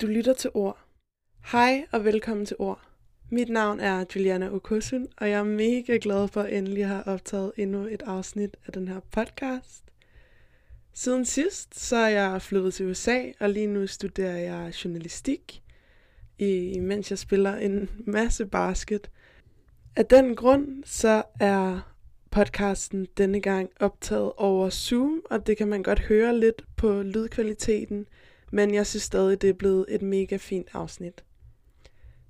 Du lytter til Ord. Hej og velkommen til Ord. Mit navn er Juliana Okusun, og jeg er mega glad for at endelig have optaget endnu et afsnit af den her podcast. Siden sidst så er jeg flyttet til USA, og lige nu studerer jeg journalistik, imens jeg spiller en masse basket. Af den grund så er podcasten denne gang optaget over Zoom, og det kan man godt høre lidt på lydkvaliteten, men jeg synes stadig, det er blevet et mega fint afsnit.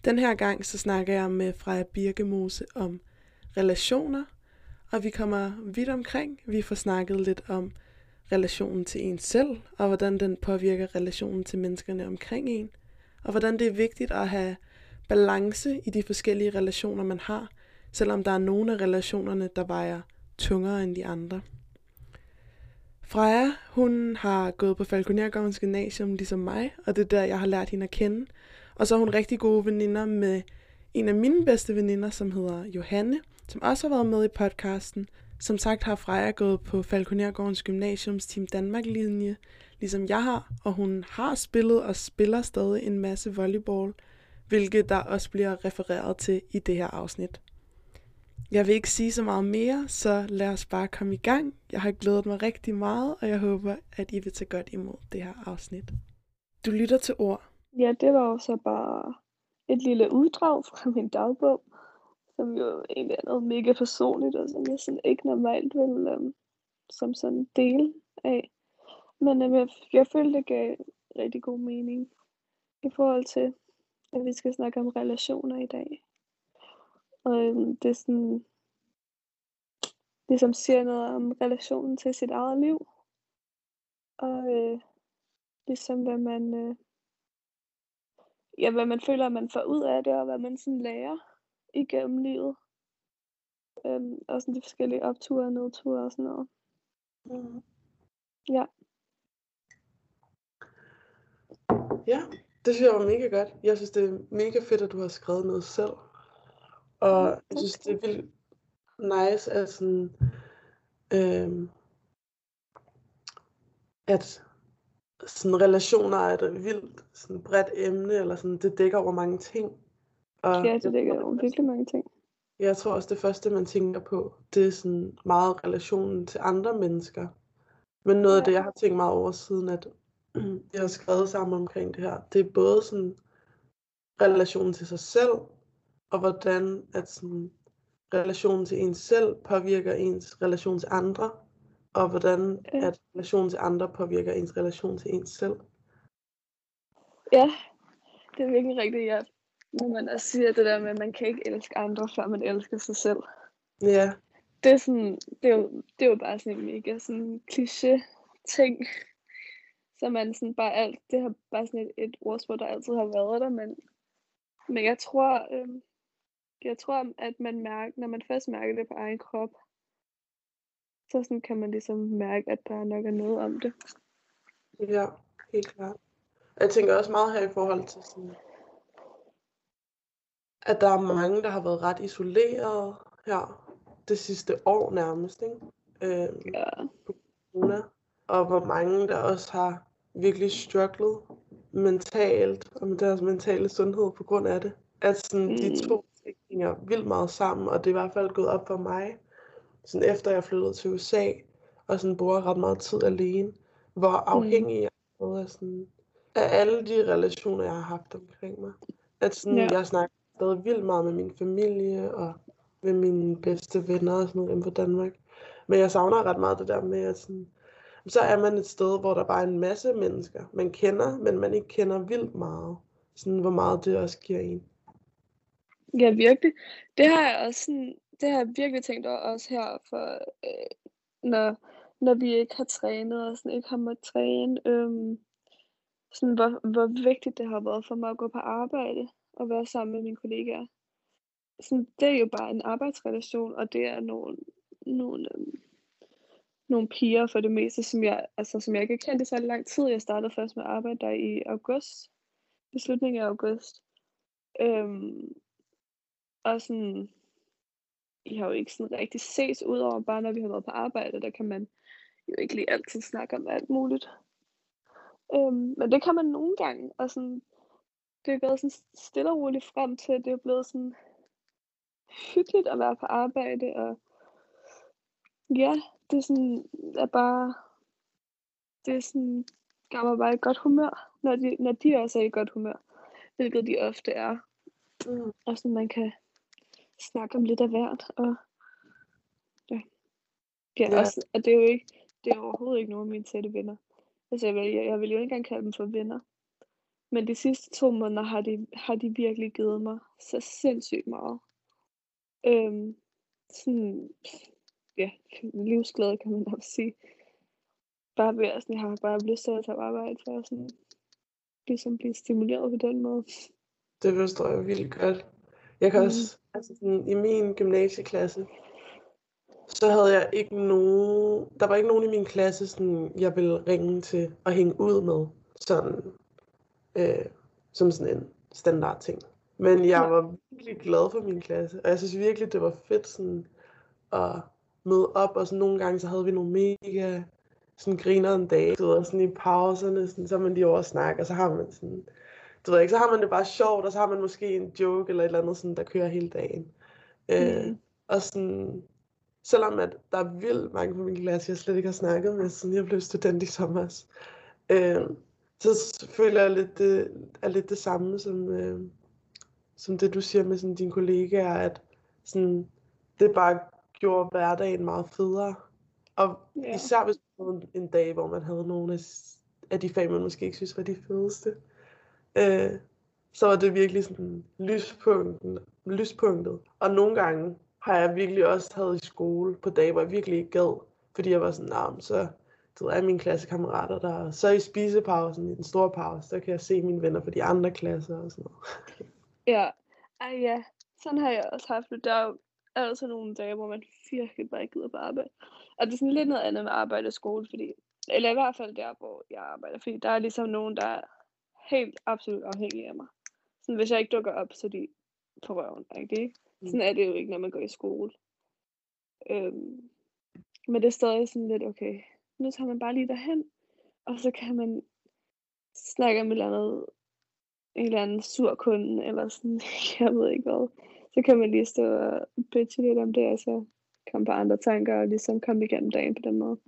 Den her gang så snakker jeg med Freja Birkemose om relationer, og vi kommer vidt omkring. Vi får snakket lidt om relationen til en selv, og hvordan den påvirker relationen til menneskerne omkring en, og hvordan det er vigtigt at have balance i de forskellige relationer, man har, selvom der er nogle af relationerne, der vejer tungere end de andre. Freja, hun har gået på Falkonergårdens Gymnasium ligesom mig, og det er der, jeg har lært hende at kende. Og så er hun rigtig gode veninder med en af mine bedste veninder, som hedder Johanne, som også har været med i podcasten. Som sagt har Freja gået på Falkonergårdens Gymnasiums Team Danmark-linje, ligesom jeg har, og hun har spillet og spiller stadig en masse volleyball, hvilket der også bliver refereret til i det her afsnit. Jeg vil ikke sige så meget mere, så lad os bare komme i gang. Jeg har glædet mig rigtig meget, og jeg håber, at I vil tage godt imod det her afsnit. Du lytter til Ord. Ja, det var jo så bare et lille uddrag fra min dagbog, som jo egentlig er noget mega personligt, og som jeg sådan ikke normalt vil som sådan dele af. Men jeg følte, det gav rigtig god mening i forhold til, at vi skal snakke om relationer i dag. Og det er sådan, ligesom siger noget om relationen til sit eget liv. Og ligesom hvad man, hvad man føler, at man får ud af det, og hvad man sådan lærer igennem livet. Og sådan de forskellige opture og nedture og sådan noget. Mm. Ja. Ja, det synes jeg var mega godt. Jeg synes, det er mega fedt, at du har skrevet noget selv. Og jeg synes, det er vildt nice, at, sådan, at sådan relationer er et vildt sådan bredt emne, eller sådan, det dækker over mange ting. Og ja, det dækker over virkelig mange ting. Jeg tror også, det første, man tænker på, det er sådan meget relationen til andre mennesker. Men noget af det, jeg har tænkt meget over siden, at jeg har skrevet sammen omkring det her, det er både sådan relationen til sig selv, og hvordan at sådan, relationen til ens selv påvirker ens relation til andre, og hvordan at relationen til andre påvirker ens relation til ens selv. Ja, det er virkelig rigtigt, ja. Når man også siger det der med, at man kan ikke elske andre, før man elsker sig selv. Ja. Det er, sådan, det er jo bare sådan en mega sådan kliché ting, så man sådan bare alt, det har bare sådan et ordsprog, der altid har været der, men jeg tror, at man mærker, når man først mærker det på egen krop, så sådan kan man ligesom mærke, at der nok er noget om det. Ja, helt klart. Jeg tænker også meget her i forhold til sådan, at der er mange, der har været ret isoleret her det sidste år nærmest, ikke? På corona, og hvor mange, der også har virkelig strugglet mentalt og med deres mentale sundhed på grund af det. At sådan, de to ting hænger vildt meget sammen, og det er i hvert fald gået op for mig, sådan efter jeg flyttede til USA, og sådan bruger ret meget tid alene, hvor afhængig jeg er af alle de relationer, jeg har haft omkring mig. At sådan, jeg snakker stadig vildt meget med min familie, og med mine bedste venner og sådan noget hjemme på Danmark. Men jeg savner ret meget det der med, at sådan, så er man et sted, hvor der bare er en masse mennesker, man kender, men man ikke kender vildt meget. Sådan, hvor meget det også giver en. Ja, virkelig. Det har jeg også sådan, det har jeg virkelig tænkt over også her, for når vi ikke har trænet, og sådan ikke har måttet træne, sådan, hvor vigtigt det har været for mig at gå på arbejde, og være sammen med mine kollegaer. Sådan, det er jo bare en arbejdsrelation, og det er nogle piger for det meste, som jeg ikke har kendt i så lang tid. Jeg startede først med at arbejde der i august. I slutningen af august. Og sådan, I har jo ikke sådan rigtig ses, udover bare når vi har været på arbejde. Der kan man jo ikke lige altid snakke om alt muligt. Men det kan man nogle gange. Og sådan, det er gået sådan stille og roligt frem til, at det er blevet sådan hyggeligt at være på arbejde, og ja, det er sådan, at bare, det er sådan, gør mig bare i godt humør, når de også er i godt humør, hvilket de ofte er. Og sådan, man kan snakke om lidt af hvert, og ja. Ja. Også, og det er jo ikke, det er overhovedet ikke nogen af mine tætte venner. Altså, jeg vil jo ikke engang kalde dem for venner. Men de sidste 2 måneder har de virkelig givet mig så sindssygt meget. Sådan, ja, livsglæde kan man nok sige. Bare ved at sådan, jeg har bare lyst til at tage arbejde for at sådan, ligesom blive stimuleret på den måde. Det forstår jeg vildt godt. Jeg kan også, altså sådan, i min gymnasieklasse, så havde jeg ikke nogen, der var ikke nogen i min klasse, sådan, jeg ville ringe til og hænge ud med, sådan, som sådan en standard ting. Men jeg var virkelig glad for min klasse, og jeg synes virkelig, det var fedt sådan, at møde op, og sådan, nogle gange så havde vi nogle mega sådan, griner en dag, og sådan, i pauserne, sådan, så man lige over snakker, og så har man sådan, du ved ikke, så har man det bare sjovt, og så har man måske en joke eller et eller andet, sådan, der kører hele dagen. Og sådan, selvom at der er vildt mange på min klasse, jeg slet ikke har snakket med, siden jeg blev student i sommer, så føler jeg lidt det samme som det, du siger med sådan, dine kollegaer, at sådan, det bare gjorde hverdagen meget federe. Og især hvis man havde en dag, hvor man havde nogle af de fag, man måske ikke synes var de fedeste, så var det virkelig sådan lyspunktet. Og nogle gange har jeg virkelig også taget i skole på dage, hvor jeg virkelig ikke gad, fordi jeg var sådan, så er mine klassekammerater der, så i spisepausen, i den store pause, så kan jeg se mine venner fra de andre klasser og sådan noget. Ja, ja, sådan har jeg også haft det. Der er jo altså nogle dage, hvor man virkelig bare ikke gider på arbejde. Og det er sådan lidt noget andet med arbejde og skole, fordi, eller i hvert fald der, hvor jeg arbejder, fordi der er ligesom nogen, der er helt absolut afhængige af mig. Så hvis jeg ikke dukker op, så er de på røven, ikke? Sådan er det jo ikke, når man går i skole. Men det er stadig sådan lidt, okay, nu tager man bare lige derhen, og så kan man snakke om en eller anden sur kunde, eller sådan, jeg ved ikke hvad. Så kan man lige stå og bitche lidt om det, og så komme på andre tanker, og ligesom komme igennem dagen på den måde.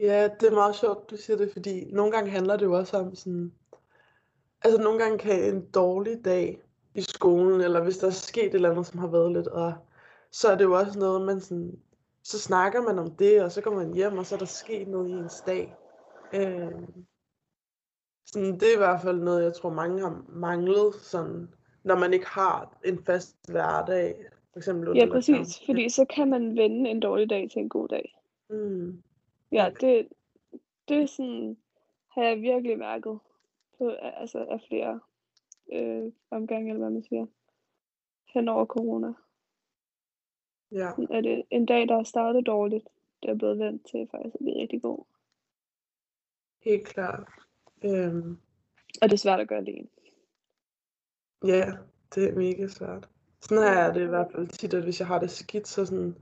Ja, det er meget sjovt, du siger det, fordi nogle gange handler det jo også om sådan, altså nogle gange kan en dårlig dag i skolen, eller hvis der er sket et eller andet, som har været lidt, og så er det jo også noget, man sådan, så snakker man om det, og så går man hjem, og så er der sket noget i ens dag. Sådan, det er i hvert fald noget, jeg tror mange har manglet, sådan, når man ikke har en fast hverdag. For eksempel, ja, præcis, fordi så kan man vende en dårlig dag til en god dag. Ja, det sådan, har jeg virkelig mærket på, altså af flere omgange, eller hvad man siger, hen over corona. Ja. Er det en dag, der startede dårligt, der er blevet vendt til faktisk at blive rigtig god. Helt klart. Og det er svært at gøre alene. Ja, det er mega svært. Sådan her er det i hvert fald tit, at hvis jeg har det skidt, så sådan,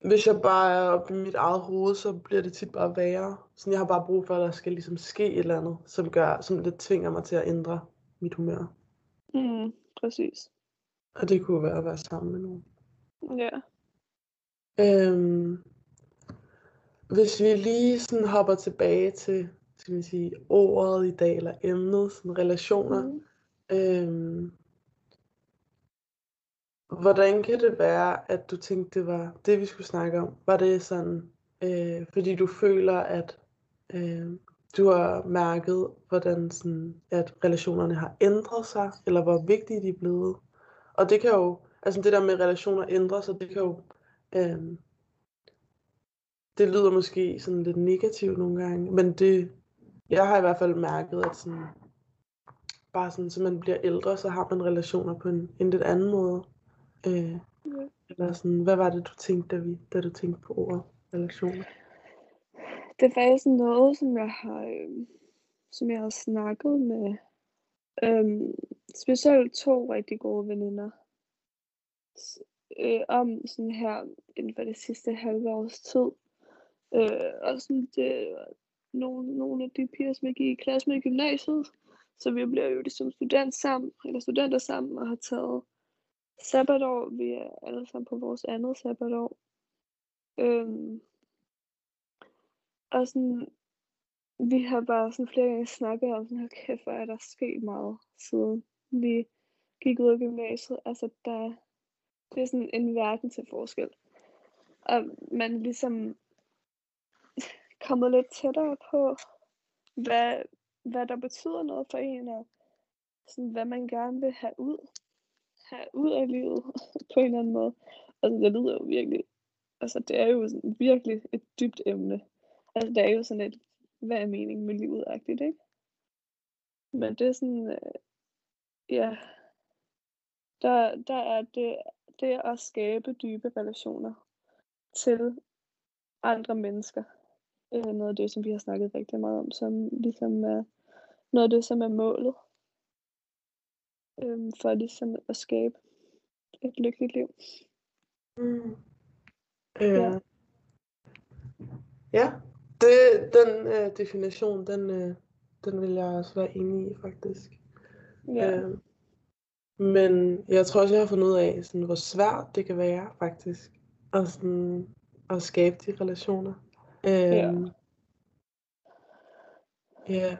hvis jeg bare er oppe i mit eget hoved, så bliver det tit bare værre. Sådan, jeg har bare brug for, at der skal ligesom ske et eller andet, som lidt tvinger mig til at ændre mit humør. Præcis. Og det kunne være at være sammen med nogen. Ja. Hvis vi lige sådan hopper tilbage til, skal man sige, ordet i dag, eller emnet, sådan relationer. Hvordan kan det være, at du tænkte, det var det, vi skulle snakke om? Var det sådan, fordi du føler, at du har mærket, hvordan sådan, at relationerne har ændret sig, eller hvor vigtige de er blevet? Og det kan jo, altså det der med relationer ændrer sig, det kan jo, det lyder måske sådan lidt negativt nogle gange, men det, jeg har i hvert fald mærket, at sådan, bare sådan, så man bliver ældre, så har man relationer på en lidt anden måde. Eller sådan, hvad var det, du tænkte, da du tænkte på ordet relationer? Det er faktisk noget, som jeg har, snakket med specielt 2 rigtig gode veninder om sådan her inden for det sidste halve års tid. Og sådan, det var nogle af de piger, som jeg gik i klasse med i gymnasiet, Så vi bliver jo ligesom studenter sammen og har taget sabbatår. Vi er alle sammen på vores andet sabbatår. Og sådan, vi har bare sådan flere gange snakket om sådan, okay, hvor er der sket meget siden vi gik ud af gymnasiet. Altså det er sådan en verden til forskel. Og man ligesom kommet lidt tættere på, hvad der betyder noget for en, og sådan, hvad man gerne vil have ud af livet på en eller anden måde. Altså det lyder jo virkelig, altså det er jo sådan, virkelig et dybt emne. Altså det er jo sådan et, hvad er meningen med livet-agtigt, ikke? Men det er sådan, ja, der er det er at skabe dybe relationer til andre mennesker. Noget af det, som vi har snakket rigtig meget om, som ligesom er noget af det, som er målet for ligesom at skabe et lykkeligt liv. Mm. Ja. Ja, den definition, den vil jeg også være enig i, faktisk. Ja. Men jeg tror også, jeg har fundet ud af, sådan, hvor svært det kan være, faktisk, at, sådan, at skabe de relationer. Ja.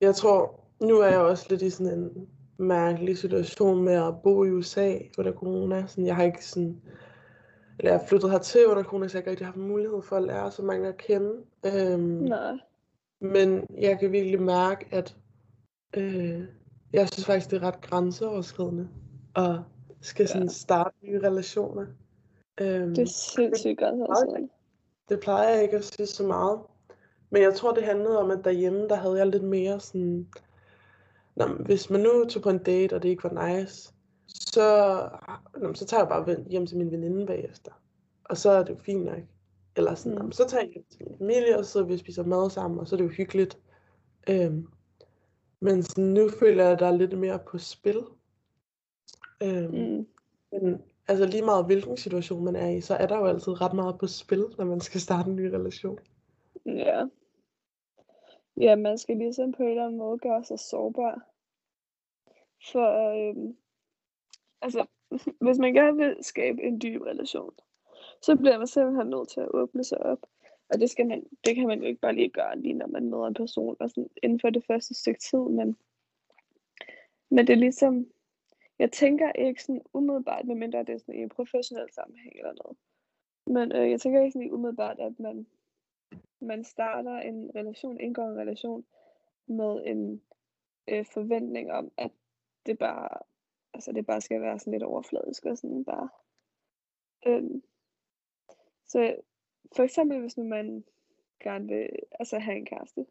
Jeg tror, nu er jeg også lidt i sådan en mærkelig situation med at bo i USA under corona. Sådan, jeg har ikke sådan, eller jeg er flyttet hertil under corona, så jeg ikke rigtig har haft mulighed for at lære så mange at kende. Nej. Men jeg kan virkelig mærke, at jeg synes faktisk, det er ret grænseoverskridende at skal sådan starte nye relationer. Det er sindssygt grænseoverskridende. Det plejer jeg ikke at sige så meget. Men jeg tror, det handlede om, at derhjemme, der havde jeg lidt mere sådan... Nå, hvis man nu tog på en date, og det ikke var nice, så tager jeg bare hjem til min veninde bagefter. Og så er det jo fint nok. Eller sådan, så tager jeg hjem til min familie, og så sidder vi og spiser mad sammen, og så er det jo hyggeligt. Men sådan, nu føler jeg, at der er lidt mere på spil. Men... Altså lige meget hvilken situation man er i, så er der jo altid ret meget på spil, når man skal starte en ny relation. Ja. Ja, man skal ligesom på en eller anden måde gøre sig sårbar. For altså, hvis man gerne vil skabe en dyb relation, så bliver man simpelthen nødt til at åbne sig op. Og det kan man jo ikke bare lige gøre, lige når man møder en person, og sådan inden for det første stykke tid. Men det er ligesom... Jeg tænker ikke sådan umiddelbart, medmindre det er sådan i en professionel sammenhæng eller noget. Men jeg tænker ikke sådan umiddelbart, at man starter en relation, indgår en relation med en forventning om, at det bare skal være sådan lidt overfladisk og sådan bare. Så for eksempel, hvis nu man gerne vil have en kæreste,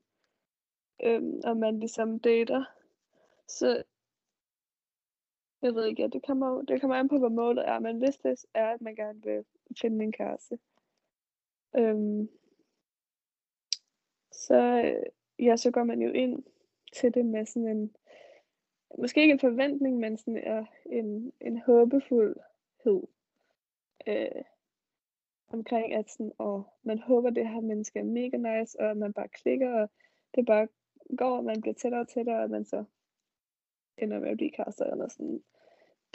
og man ligesom dater, så jeg ved ikke, det kommer an på, hvad målet er, men hvis det er, at man gerne vil finde en kæreste, så går man jo ind til det med sådan en, måske ikke en forventning, men sådan en håbefuldhed omkring, at sådan, man håber, det her menneske er mega nice, og man bare klikker, og det bare går, og man bliver tættere og tættere, og man så ender med at blive kærester eller sådan.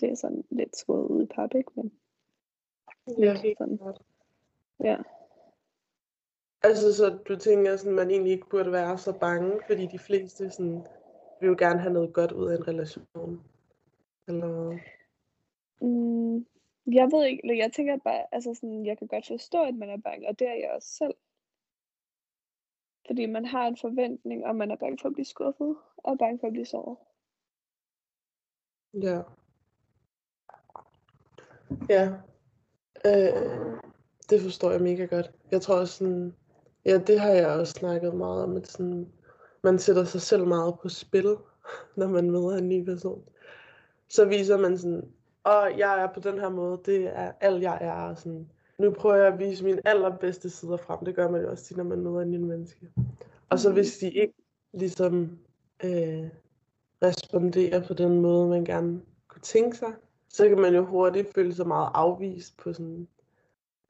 Det er sådan lidt skåret ud i pap, ikke? Men... Ja, helt klart. Ja. Altså, så du tænker sådan, man egentlig ikke burde være så bange, fordi de fleste sådan, vil jo gerne have noget godt ud af en relation? Eller... Jeg ved ikke, jeg tænker bare, altså sådan, jeg kan godt forstå, at man er bange, og det er jeg også selv. Fordi man har en forventning, og man er bange for at blive skuffet, og bange for at blive såret. Ja. Det forstår jeg mega godt. Jeg tror også sådan, ja, det har jeg også snakket meget om, at sådan, man sætter sig selv meget på spil, når man møder en ny person. Så viser man sådan, jeg er på den her måde, det er alt jeg er. Sådan, nu prøver jeg at vise mine allerbedste sider frem. Det gør man jo også tit, når man møder en ny menneske. Og så hvis de ikke ligesom... responderer på den måde, man gerne kunne tænke sig, så kan man jo hurtigt føle sig meget afvist på sådan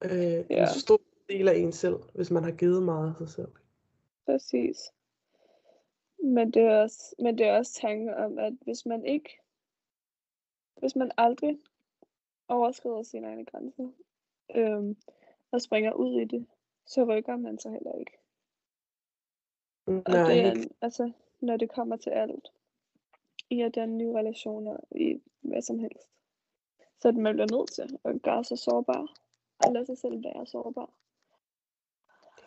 en stor del af en selv, hvis man har givet meget af sig selv. Præcis. Men det er også tanken om, at hvis man aldrig overskrider sine egne grænser og springer ud i det, så rykker man sig heller ikke. Og det er, altså, når det kommer til alt, i den nye relationer, i hvad som helst. Så at man bliver nødt til at gøre sig sårbar, og lade sig selv være sårbar.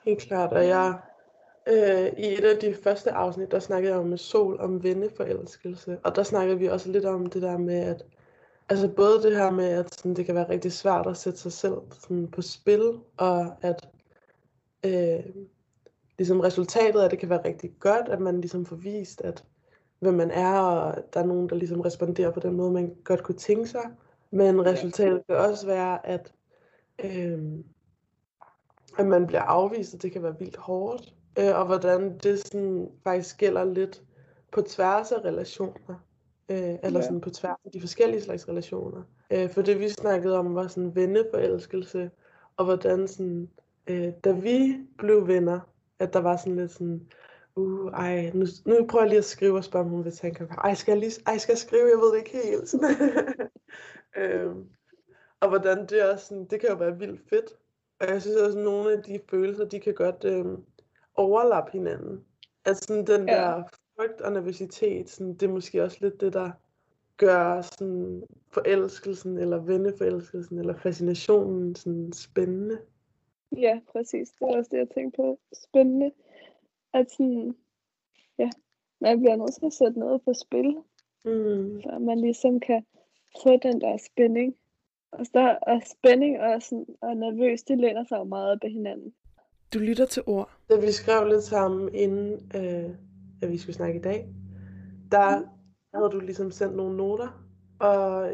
Helt klart, og jeg i et af de første afsnit, der snakkede jeg med Sol om venneforelskelse, og der snakkede vi også lidt om det der med, at altså både det her med, at sådan, det kan være rigtig svært at sætte sig selv sådan, på spil, og at ligesom resultatet af det kan være rigtig godt, at man ligesom får vist, at hvem man er, og der er nogen, der ligesom responderer på den måde, man godt kunne tænke sig. Men resultatet kan også være, at, at man bliver afvist, og det kan være vildt hårdt. Og hvordan det sådan faktisk gælder lidt på tværs af relationer. Eller sådan på tværs af de forskellige slags relationer. For det vi snakkede om var sådan venneforelskelse, og hvordan sådan, da vi blev venner, at der var sådan lidt sådan, nu prøver jeg lige at skrive og spørge, om hun vil tænke, skal jeg skrive, jeg ved det ikke helt. Og hvordan det også sådan, det kan jo være vildt fedt. Og jeg synes også, at nogle af de følelser, de kan godt overlappe hinanden. At sådan den der frygt og nervøsitet, sådan, det er måske også lidt det, der gør sådan forelskelsen, eller venneforelskelsen, eller fascinationen sådan spændende. Ja, præcis. Det er også det, jeg tænkte på. Spændende. At sådan, ja, man bliver nødt til at sætte noget på spil, så man ligesom kan få den der spænding. Og så er spænding og, sådan, og nervøs, det læner sig jo meget op ad hinanden. Du lytter til ord. Da vi skrev lidt sammen, inden at vi skulle snakke i dag, der havde du ligesom sendt nogle noter, og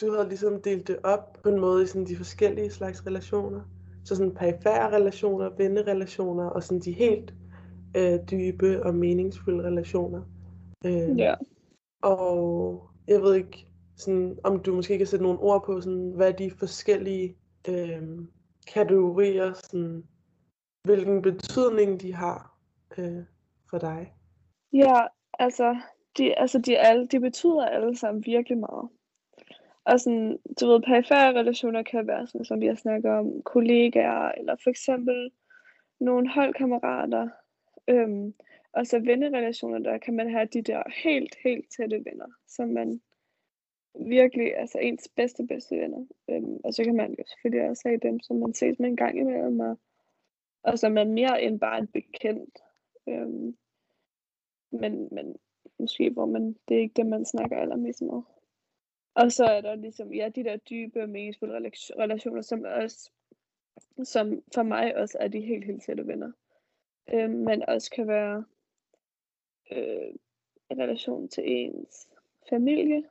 du havde ligesom delt det op på en måde i sådan de forskellige slags relationer. Så sådan perifære relationer, vennerelationer og sådan de helt dybe og meningsfulde relationer. Og jeg ved ikke, sådan, om du måske kan sætte nogle ord på, sådan, hvad de forskellige kategorier, sådan, hvilken betydning de har for dig. Ja, de betyder alle sammen virkelig meget. Og sådan, du ved, perifære relationer kan være, sådan, som vi har snakket om, kollegaer, eller for eksempel nogle holdkammerater. Og så vennerelationer, der kan man have de der helt, helt tætte venner, som man virkelig, altså ens bedste venner. Og så kan man jo selvfølgelig også have dem, som man ses med en gang imellem, og som er mere end bare en bekendt. Men måske, hvor man, det er ikke det, man snakker allermest om. Og så er der ligesom, ja, de der dybe, meningsfulde relationer, som for mig også er de helt, helt tætte venner. Men også kan være en relation til ens familie,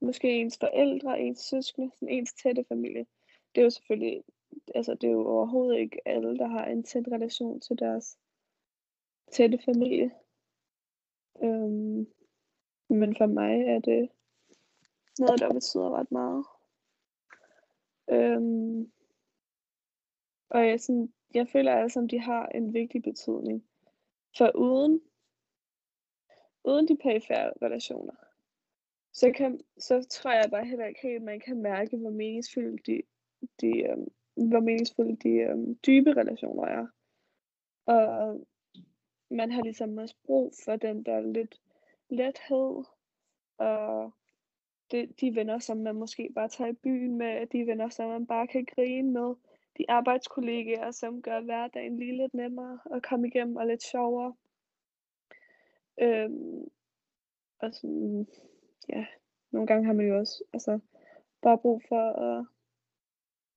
måske ens forældre, ens søskende, sådan ens tætte familie. Det er jo selvfølgelig, altså det er jo overhovedet ikke alle, der har en tæt relation til deres tætte familie. Men for mig er det noget, der betyder ret meget. Og jeg føler alle sammen, de har en vigtig betydning. For uden de perifære relationer, så tror jeg bare heller ikke helt, man kan mærke, hvor meningsfulde de dybe relationer er. Og man har ligesom også brug for den der lidt lethed, og de venner, som man måske bare tager i byen med, de venner, som man bare kan grine med. De arbejdskollegaer, som gør hverdagen lige lidt nemmere at komme igennem og lidt sjovere. Og sådan, ja, nogle gange har man jo også bare brug for,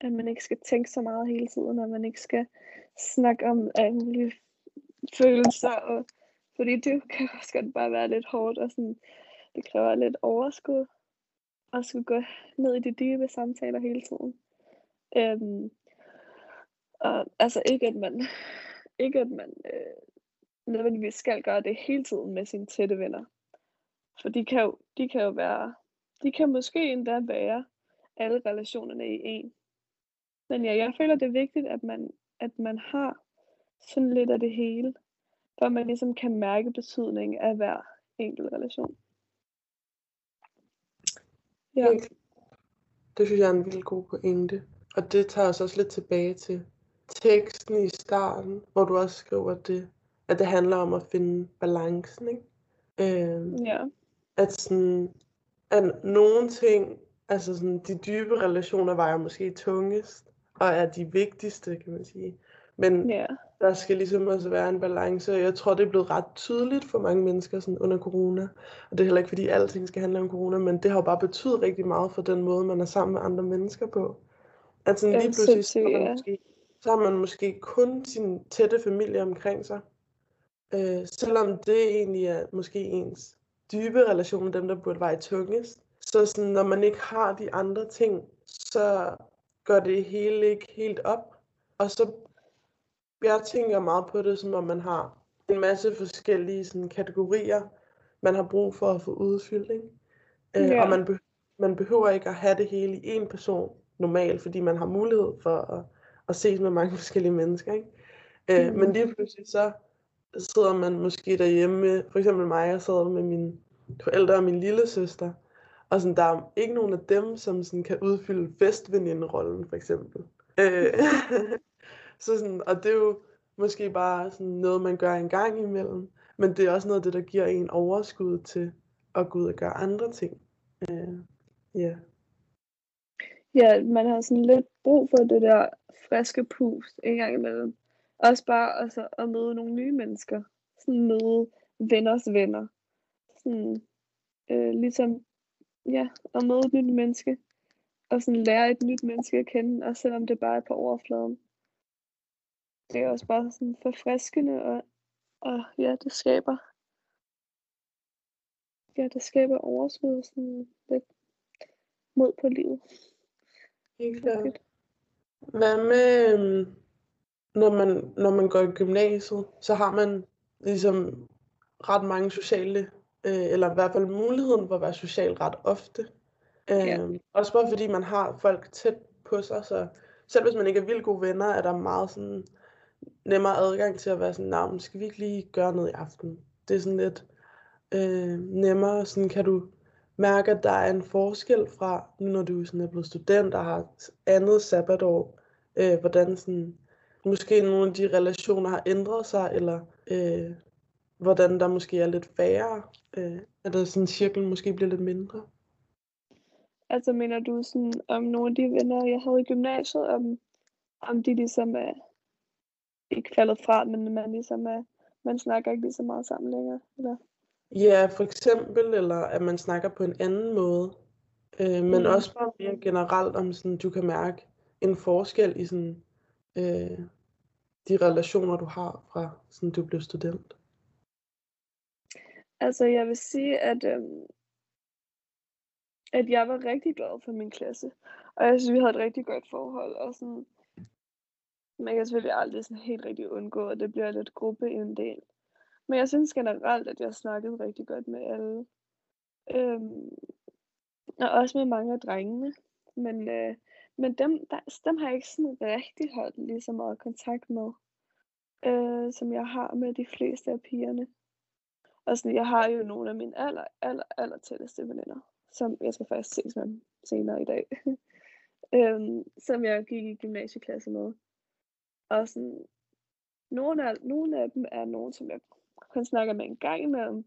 at man ikke skal tænke så meget hele tiden, og man ikke skal snakke om alle mulige følelser. Fordi det kan også godt bare være lidt hårdt, og sådan, det kræver lidt overskud at skulle gå ned i de dybe samtaler hele tiden. Og altså ikke at man nødvendigvis skal gøre det hele tiden med sine tætte venner. For de kan måske endda være alle relationerne i en. Men ja, jeg føler det er vigtigt, at man har sådan lidt af det hele. for man ligesom kan mærke betydningen af hver enkelt relation. Ja. Det synes jeg er en vildt god pointe. Og det tager os også lidt tilbage til teksten i starten, hvor du også skriver, at det handler om at finde balancen, ikke? Ja. At sådan, at nogle ting, altså sådan, de dybe relationer var jo måske tungest, og er de vigtigste, kan man sige. Men der skal ligesom også være en balance, og jeg tror, det er blevet ret tydeligt for mange mennesker sådan under corona. Og det er heller ikke, fordi alting skal handle om corona, men det har jo bare betydet rigtig meget for den måde, man er sammen med andre mennesker på. At sådan lige pludselig, så har man måske kun sin tætte familie omkring sig. Selvom det egentlig er måske ens dybe relation med dem, der burde være tungest. Så sådan, når man ikke har de andre ting, så går det hele ikke helt op. Og så jeg tænker meget på det, som om man har en masse forskellige sådan, kategorier, man har brug for at få udfyldt. Ikke? Og man behøver ikke at have det hele i en person normalt, fordi man har mulighed for at ses med mange forskellige mennesker. Ikke? Men lige pludselig så sidder man måske derhjemme, for eksempel mig, jeg sidder med mine forældre og min lillesøster, og sådan, der er ikke nogen af dem, som sådan, kan udfylde festveninderollen, for eksempel. Så sådan, og det er jo måske bare sådan noget, man gør en gang imellem, men det er også noget af det, der giver en overskud til at gå ud og gøre andre ting. Ja, man har sådan lidt brug for det der friske pust en gang imellem. Også bare altså, at møde nogle nye mennesker. Sådan møde venners venner. Sådan, ligesom, ja, at møde et nyt menneske. Og sådan lære et nyt menneske at kende, også selvom det bare er på overfladen. Det er også bare sådan forfriskende, og ja, det skaber overskud og sådan lidt mod på livet. Helt klart. Hvad med, når man går i gymnasiet, så har man ligesom ret mange sociale, eller i hvert fald muligheden for at være social ret ofte. Også bare fordi man har folk tæt på sig, så selv hvis man ikke er vildt gode venner, er der meget sådan nemmere adgang til at være sådan, nah, skal vi ikke lige gøre noget i aften? Det er sådan lidt nemmere. Sådan kan du mærke, at der er en forskel fra, når du sådan er blevet student og har andet sabbatår, hvordan sådan, måske nogle af de relationer har ændret sig, eller hvordan der måske er lidt færre, eller sådan cirklen måske bliver lidt mindre. Altså mener du sådan, om nogle af de venner, jeg havde i gymnasiet, om de ligesom er ikke faldet fra, men man snakker ikke lige så meget sammen længere, eller? Ja, for eksempel, eller at man snakker på en anden måde, men også bare mere generelt om sådan, du kan mærke en forskel i sådan de relationer, du har fra sådan du blev student. Altså, jeg vil sige, at jeg var rigtig glad for min klasse, og jeg synes, vi havde et rigtig godt forhold, og sådan. Man kan selvfølgelig aldrig sådan helt rigtig undgå, og det bliver lidt gruppe i en del. Men jeg synes generelt, at jeg snakkede rigtig godt med alle. Og også med mange af drengene. Men dem har jeg ikke sådan rigtig holdt lige så meget kontakt med, som jeg har med de fleste af pigerne. Og sådan, jeg har jo nogle af mine aller tætteste veninder, som jeg skal faktisk ses med dem senere i dag, som jeg gik i gymnasieklasse med. Og sådan, nogle af dem er nogen, som jeg kun snakker med en gang imellem.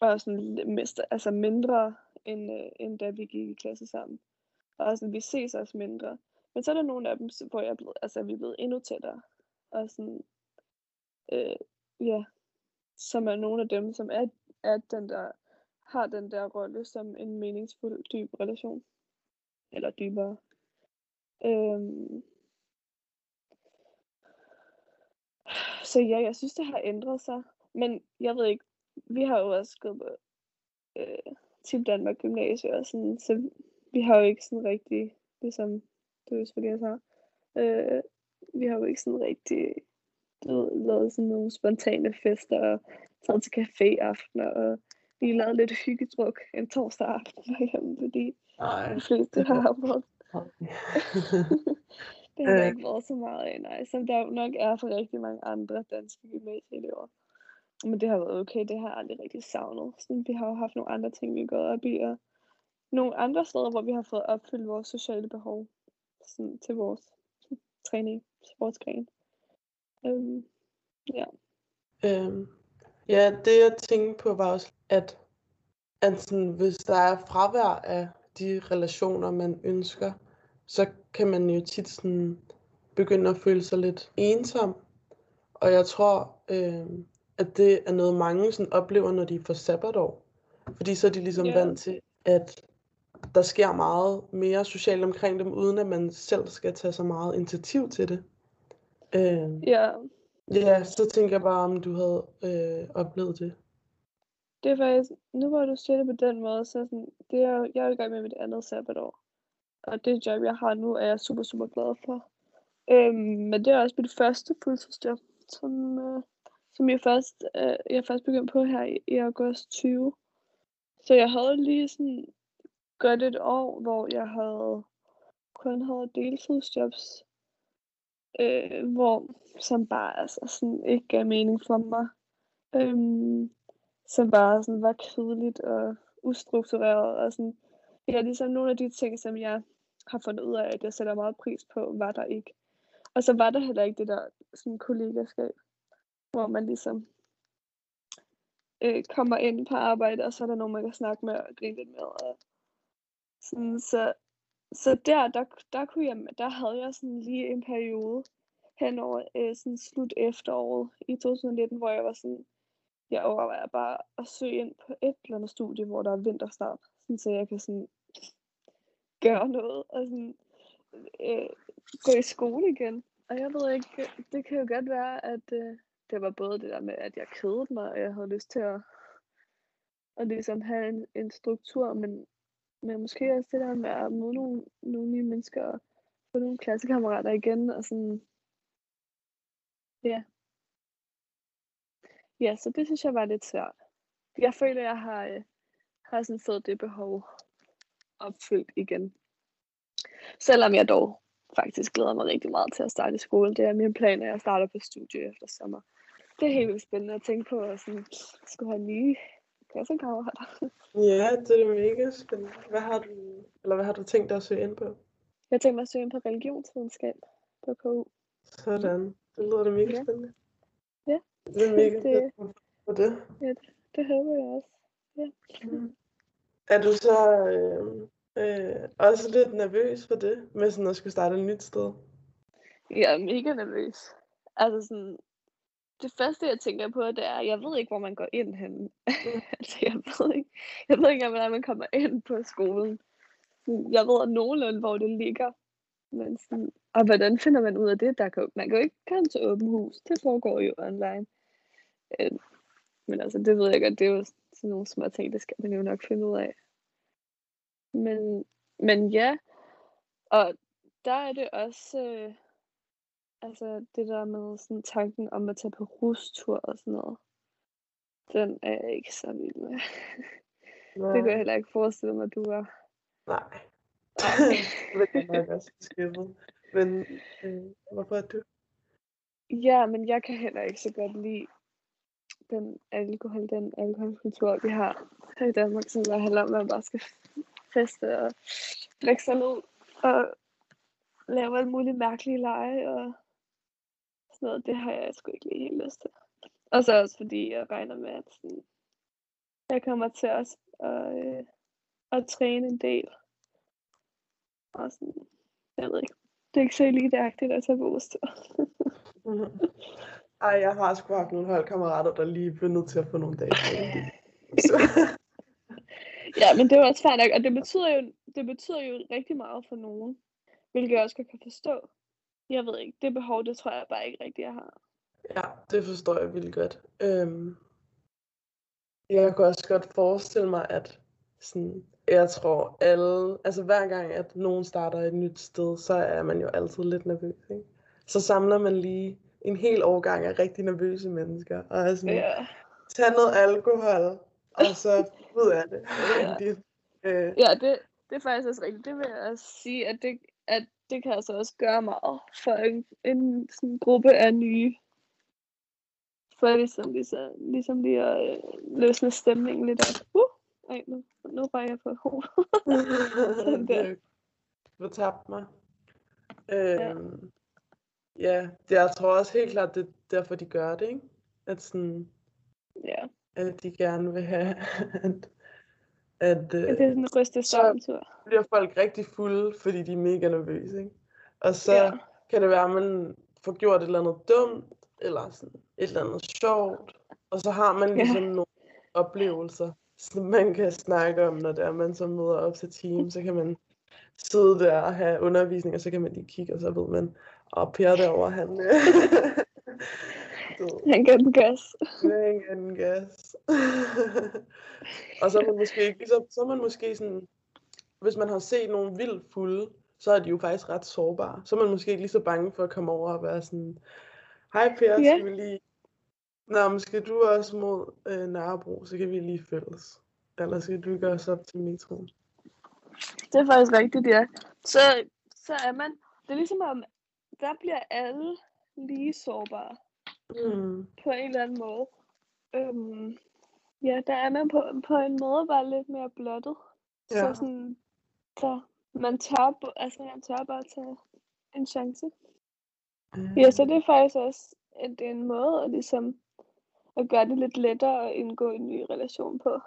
Og sådan altså mindre, end da vi gik i klasse sammen. Og sådan, vi ses også mindre. Men så er der nogle af dem, hvor jeg er blevet, altså, vi er blevet endnu tættere. Og sådan, som er nogle af dem, som har den der rolle som en meningsfuld, dyb relation. Eller dybere. Så ja, jeg synes, det har ændret sig. Men jeg ved ikke, vi har jo også gået på Team Danmark Gymnasium og sådan, så vi har jo ikke sådan rigtig, ligesom du ved, hvad jeg sagde, vi har jo ikke sådan rigtig lavet sådan nogle spontane fester og taget til caféaftener og vi lavede lidt hyggedruk en torsdag aften, fordi de fleste har arbejdet. Det har ikke været så meget af, nej, som der jo nok er for rigtig mange andre danske gymnasieelever. Men det har været okay, det har jeg aldrig rigtig savnet. Så vi har jo haft nogle andre ting, vi er gået op i, og nogle andre steder, hvor vi har fået opfyldt vores sociale behov sådan, til vores træning, sportsgren. Ja, det jeg tænkte på var også, at sådan, hvis der er fravær af de relationer, man ønsker, så kan man jo tit sådan begynde at føle sig lidt ensom. Og jeg tror, at det er noget, mange sådan oplever, når de får sabbatår. Fordi så er de ligesom vant til, at der sker meget mere socialt omkring dem, uden at man selv skal tage så meget initiativ til det. Ja, så tænker jeg bare, om du havde oplevet det. Det er faktisk, nu hvor du siger det på den måde, så sådan, det er jeg er jo i gang med mit andet sabbatår. Og det job, jeg har nu, er jeg super, super glad for. Men det er også mit første fuldtidsjob, som jeg først begyndte på her i august 20. Så jeg havde lige sådan godt et år, hvor jeg kun havde deltidsjobs, som bare altså sådan ikke gav mening for mig. Som bare sådan var kedeligt og ustruktureret og sådan. Ja, ligesom nogle af de ting, som jeg har fundet ud af, at jeg sætter meget pris på, var der ikke. Og så var der heller ikke det der sådan kollegaskab, hvor man ligesom kommer ind på arbejde, og så er der nogen, man kan snakke med og grine lidt med. Og sådan, så der havde jeg sådan lige en periode hen over sådan slut efteråret i 2019, hvor jeg var sådan, jeg overvejer bare at søge ind på et eller andet studie, hvor der er vinterstart, sådan, så jeg kan sådan gøre noget og sådan, gå i skole igen. Og jeg ved ikke, det kan jo godt være, at det var både det der med, at jeg kedede mig, og jeg havde lyst til at ligesom have en struktur, men måske også det der med at møde nogle nye mennesker og få nogle klassekammerater igen og sådan, ja. Ja, så det synes jeg var lidt svært. Jeg føler, jeg har sådan fået det behov opfyldt igen. Selvom jeg dog faktisk glæder mig rigtig meget til at starte i skole. Det er min plan, at jeg starter på studie efter sommer. Det er helt vildt spændende at tænke på, at sådan, skulle have nye klassekammerater. Ja, det er mega spændende. Hvad har du tænkt dig at søge ind på? Jeg tænkte mig at søge ind på religionsvidenskab på KU. Sådan. Det lyder da mega spændende. Ja. Det er mega fedt for det. Ja, det håber jeg også. Ja. Er du så også lidt nervøs for det, med sådan at skulle starte et nyt sted? Jeg er mega nervøs. Altså sådan, det første jeg tænker på, det er, jeg ved ikke, hvor man går ind henne. Altså, jeg ved ikke, hvordan man kommer ind på skolen. Jeg ved nogenlunde, hvor det ligger. Men sådan, og hvordan finder man ud af det? Man kan jo ikke komme til åben hus. Det foregår jo online. Men altså, det ved jeg godt. Det er jo sådan nogle små ting, det skal man jo nok finde ud af. Men ja. Og der er det også altså det der med sådan tanken om at tage på rustur og sådan noget. Den er jeg ikke så vild med. Nej. Det kan jeg heller ikke forestille mig, du var. Nej. Det kan jeg også beskrive. Men hvorfor er du? Ja, men jeg kan heller ikke så godt lide den alkoholkultur, vi har her i Danmark, som der handler om, at man bare skal feste og drikke sig ned og lave alle mulige mærkelige lege og sådan noget. Det har jeg sgu ikke lige helt lyst til. Og så også fordi jeg regner med, at sådan, jeg kommer til også at træne en del. Og sådan, jeg ved ikke. Det er ikke så eliteagtigt at tage boost. Ej, jeg har sgu haft nogle holdkammerater, der lige blev nødt til at få nogle dage. Ja, men det var også fair nok. Og det betyder jo rigtig meget for nogen. Hvilket jeg også kan forstå. Jeg ved ikke, det behov, det tror jeg bare ikke rigtigt, jeg har. Ja, det forstår jeg vildt godt. Jeg kan også godt forestille mig, at sådan, jeg tror alle, altså hver gang at nogen starter et nyt sted, så er man jo altid lidt nervøs, ikke? Så samler man lige en hel årgang af rigtig nervøse mennesker, og er sådan, tag noget alkohol, og så ud af det. Ja, det er faktisk også rigtigt. Det vil jeg også sige, at det kan altså også gøre meget for en sådan gruppe af nye. For ligesom lige at løsne stemningen lidt af. Ej, nu røg jeg på hovedet. Du tabte mig. Ja, jeg tror også helt klart, det er derfor, de gør det, ikke? At sådan, ja. At de gerne vil have, at det er sådan en rystet samtur. Så bliver folk rigtig fulde, fordi de er mega nervøse, ikke? Og så kan det være, at man får gjort et eller andet dumt, eller sådan et eller andet sjovt, og så har man ligesom nogle oplevelser, som man kan snakke om, når det er, man så møder op til team, så kan man sidde der og have undervisning, og så kan man lige kigge, og så ved man, og Per derovre, han gav den gas. Han gav den gas. Og så er man måske, sådan, hvis man har set nogle vildt fulde, så er de jo faktisk ret sårbare. Så er man måske ikke lige så bange for at komme over og være sådan, hej Per, skal vi lige... Nå, men skal du også mod Nørrebro, så kan vi lige følges. Eller skal du gøre os op til metroen? Det er faktisk rigtigt, ja. Så er man... Det er ligesom om, der bliver alle lige sårbare. På en eller anden måde. Ja, der er man på en måde bare lidt mere blottet. Ja. Så sådan, så man tør bare tage en chance. Ja, så det er faktisk også en måde at, ligesom, at gøre det lidt lettere at indgå en ny relation på.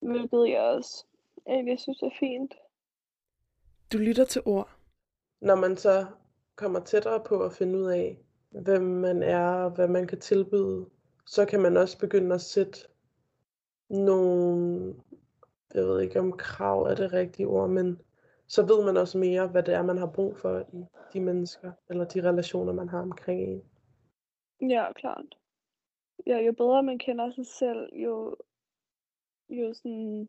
Hvilket jeg også egentlig synes er fint. Du lytter til ord. Når man så kommer tættere på at finde ud af, hvem man er og hvad man kan tilbyde, så kan man også begynde at sætte nogle, jeg ved ikke om krav er det rigtige ord, men så ved man også mere, hvad det er, man har brug for i de mennesker, eller de relationer, man har omkring en. Ja, klart. Ja, jo bedre man kender sig selv, jo sådan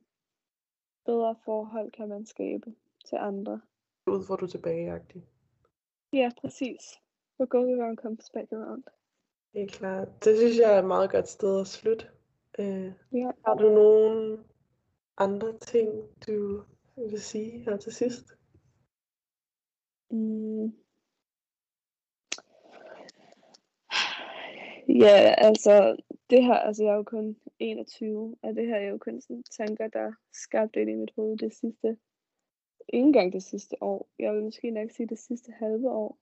bedre forhold kan man skabe til andre. Ud hvor du er tilbageagtig. Ja, præcis. Hvor går vi, hvordan kommer tilbage around? Det er klart. Det synes jeg er et meget godt sted at slutte. Har du nogle andre ting, du vil sige her til sidst? Ja, altså det her, altså jeg er jo kun 21, og det her er jo kun sådan tanker, der skabte ind i mit hoved ikke engang det sidste år. Jeg vil måske nok sige det sidste halve år.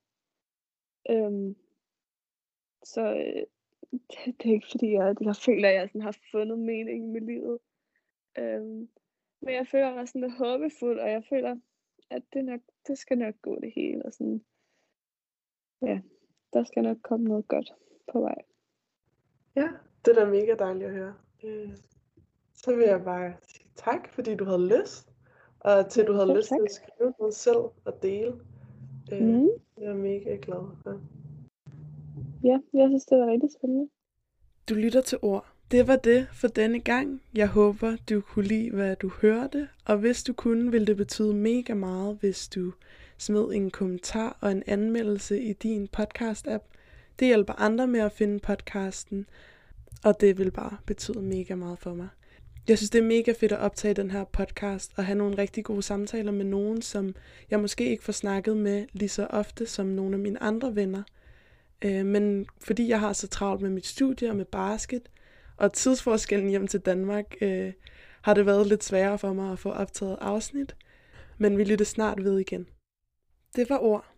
Det er ikke fordi, jeg føler, at jeg sådan har fundet meningen med livet. Men jeg føler mig sådan lidt håbefuld, og jeg føler, at det skal nok gå det hele. Og sådan, ja, der skal nok komme noget godt på vej. Ja, det er da mega dejligt at høre. Så vil jeg bare sige tak, fordi du havde lyst. Og til du havde lyst til at skrive noget selv og dele. Jeg er mega glad for. Ja, jeg synes, det var rigtig spændende. Du lytter til ord. Det var det for denne gang. Jeg håber, du kunne lide, hvad du hørte. Og hvis du kunne, ville det betyde mega meget, hvis du smed en kommentar og en anmeldelse i din podcast-app. Det hjælper andre med at finde podcasten. Og det vil bare betyde mega meget for mig. Jeg synes, det er mega fedt at optage den her podcast og have nogle rigtig gode samtaler med nogen, som jeg måske ikke får snakket med lige så ofte som nogle af mine andre venner. Men fordi jeg har så travlt med mit studie og med basket og tidsforskellen hjem til Danmark, har det været lidt sværere for mig at få optaget afsnit. Men vi lytter snart ved igen. Det var ord.